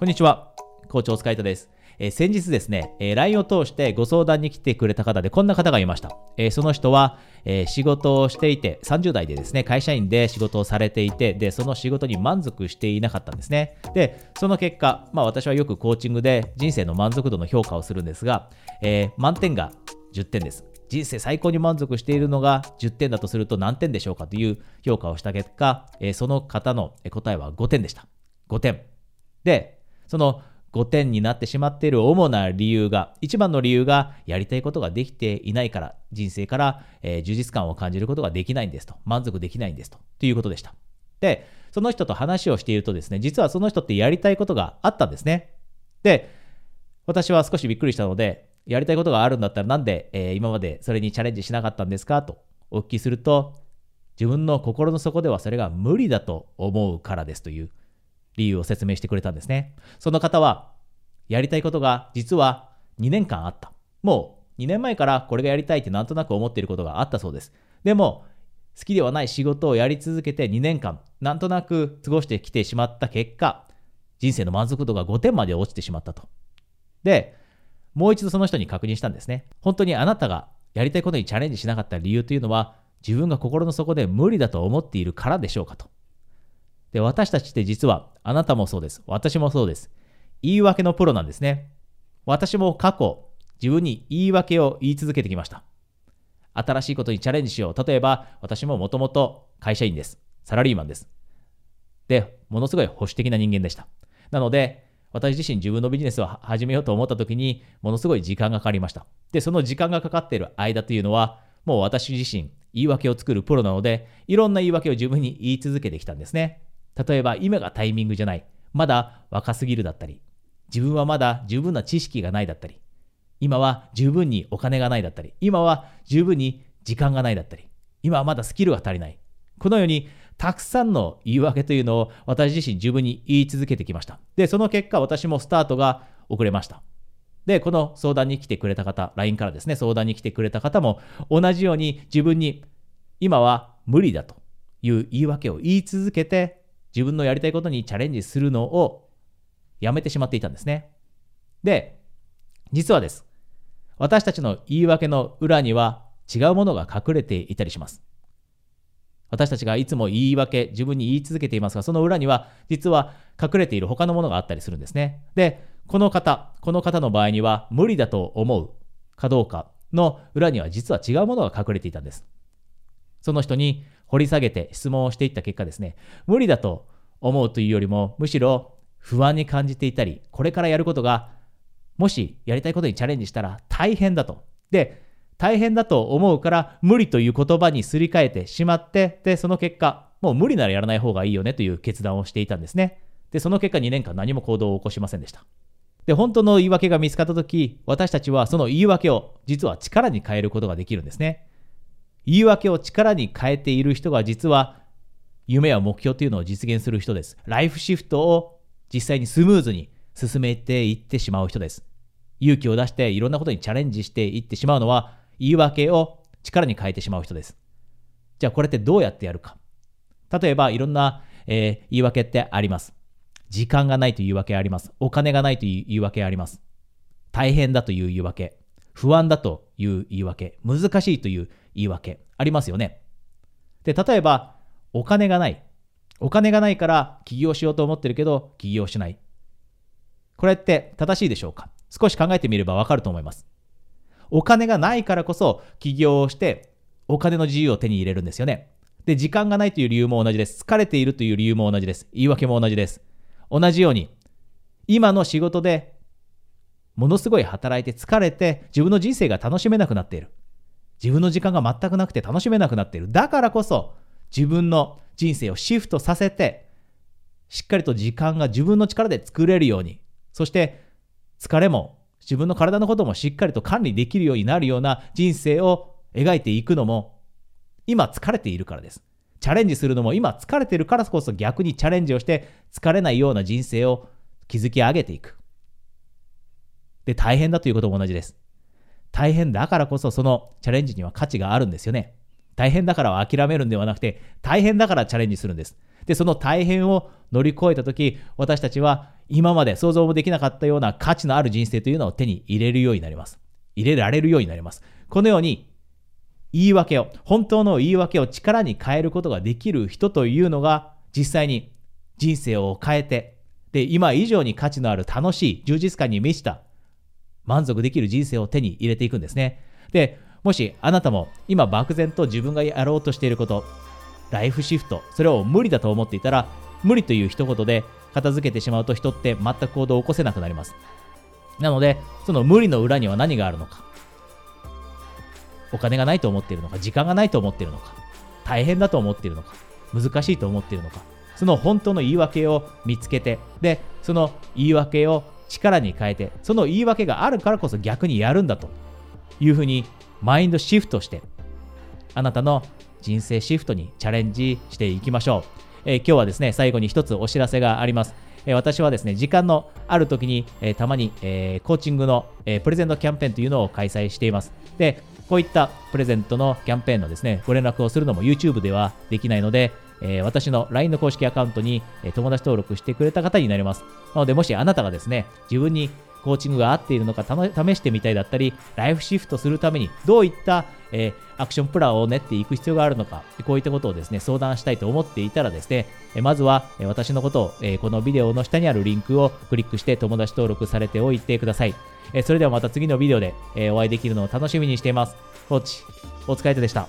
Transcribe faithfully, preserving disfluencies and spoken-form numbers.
こんにちは、校長塚井田です。えー、先日ですね、えー、ライン を通してご相談に来てくれた方でこんな方がいました。えー、その人は、えー、仕事をしていてさんじゅう代でですね、会社員で仕事をされていて、でその仕事に満足していなかったんですね。でその結果、まあ、私はよくコーチングで人生の満足度の評価をするんですが、えー、満点がじゅってんです。人生最高に満足しているのがじゅってんだとすると何点でしょうかという評価をした結果、えー、その方の答えはごてんでした。ごてんで、そのごてんになってしまっている主な理由が、一番の理由がやりたいことができていないから、人生から、えー、充実感を感じることができないんですと、満足できないんですとということでした。でその人と話をしているとですね、実はその人ってやりたいことがあったんですね。で私は少しびっくりしたので、やりたいことがあるんだったらなんで、えー、今までそれにチャレンジしなかったんですかとお聞きすると、自分の心の底ではそれが無理だと思うからですという理由を説明してくれたんですね。その方はやりたいことが実はにねんかんあった。もうにねんまえからこれがやりたいってなんとなく思っていることがあったそうです。でも好きではない仕事をやり続けてにねんかんなんとなく過ごしてきてしまった結果、人生の満足度がごてんまで落ちてしまったと。でもう一度その人に確認したんですね。本当にあなたがやりたいことにチャレンジしなかった理由というのは、自分が心の底で無理だと思っているからでしょうかと。で私たちって実は、あなたもそうです、私もそうです、言い訳のプロなんですね。私も過去自分に言い訳を言い続けてきました。新しいことにチャレンジしよう。例えば私ももともと会社員です。サラリーマンです。でものすごい保守的な人間でした。なので私自身、自分のビジネスを始めようと思った時にものすごい時間がかかりました。でその時間がかかっている間というのは、もう私自身言い訳を作るプロなので、いろんな言い訳を自分に言い続けてきたんですね。例えば今がタイミングじゃない、まだ若すぎるだったり、自分はまだ十分な知識がないだったり、今は十分にお金がないだったり、今は十分に時間がないだったり、今はまだスキルが足りない。このようにたくさんの言い訳というのを私自身自分に言い続けてきました。でその結果、私もスタートが遅れました。でこの相談に来てくれた方、 ライン からですね、相談に来てくれた方も同じように自分に今は無理だという言い訳を言い続けて、自分のやりたいことにチャレンジするのをやめてしまっていたんですね。で、実はです、私たちの言い訳の裏には違うものが隠れていたりします。私たちがいつも言い訳、自分に言い続けていますが、その裏には実は隠れている他のものがあったりするんですね。で、この方、この方の場合には無理だと思うかどうかの裏には実は違うものが隠れていたんです。その人に掘り下げて質問をしていった結果ですね、無理だと思うというよりも、むしろ不安に感じていたり、これからやることが、もしやりたいことにチャレンジしたら大変だと。で、大変だと思うから無理という言葉にすり替えてしまって、で、その結果、もう無理ならやらない方がいいよねという決断をしていたんですね。で、その結果にねんかん何も行動を起こしませんでした。で、本当の言い訳が見つかったとき、私たちはその言い訳を実は力に変えることができるんですね。言い訳を力に変えている人が実は夢や目標というのを実現する人です。ライフシフトを実際にスムーズに進めていってしまう人です。勇気を出していろんなことにチャレンジしていってしまうのは、言い訳を力に変えてしまう人です。じゃあこれってどうやってやるか。例えばいろんな、えー、言い訳ってあります。時間がないという言い訳あります。お金がないという言い訳あります。大変だという言い訳。不安だという言い訳、難しいという言い訳ありますよね。で、例えばお金がない、お金がないから起業しようと思ってるけど起業しない。これって正しいでしょうか。少し考えてみればわかると思います。お金がないからこそ起業をしてお金の自由を手に入れるんですよね。で、時間がないという理由も同じです。疲れているという理由も同じです。言い訳も同じです。同じように今の仕事でものすごい働いて疲れて自分の人生が楽しめなくなっている。自分の時間が全くなくて楽しめなくなっている。だからこそ自分の人生をシフトさせて、しっかりと時間が自分の力で作れるように、そして疲れも自分の体のこともしっかりと管理できるようになるような人生を描いていくのも今疲れているからです。チャレンジするのも今疲れているからこそ、逆にチャレンジをして疲れないような人生を築き上げていく。で、大変だということも同じです。大変だからこそそのチャレンジには価値があるんですよね。大変だからは諦めるんではなくて、大変だからチャレンジするんです。でその大変を乗り越えた時、私たちは今まで想像もできなかったような価値のある人生というのを手に入れるようになります。入れられるようになります。このように言い訳を、本当の言い訳を力に変えることができる人というのが、実際に人生を変えて、で今以上に価値のある楽しい充実感に満ちた満足できる人生を手に入れていくんですね。でもしあなたも今漠然と自分がやろうとしていること、ライフシフト、それを無理だと思っていたら、無理という一言で片付けてしまうと人って全く行動を起こせなくなります。なのでその無理の裏には何があるのか、お金がないと思っているのか、時間がないと思っているのか、大変だと思っているのか、難しいと思っているのか、その本当の言い訳を見つけて、でその言い訳を力に変えて、その言い訳があるからこそ逆にやるんだというふうにマインドシフトして、あなたの人生シフトにチャレンジしていきましょう。えー、今日はですね、最後に一つお知らせがあります。えー、私はですね、時間のある時に、えー、たまに、えー、コーチングの、えー、プレゼントキャンペーンというのを開催しています。でこういったプレゼントのキャンペーンのですね、ご連絡をするのも YouTube ではできないので、えー、私の ライン の公式アカウントに、えー、友達登録してくれた方になります。なので、もしあなたがですね、自分にコーチングが合っているのか試してみたいだったり、ライフシフトするためにどういった、えー、アクションプランを練っていく必要があるのか、こういったことをですね、相談したいと思っていたらですね、まずは私のことを、えー、このビデオの下にあるリンクをクリックして友達登録されておいてください。それではまた次のビデオでお会いできるのを楽しみにしています。コーチ、お疲れ様でした。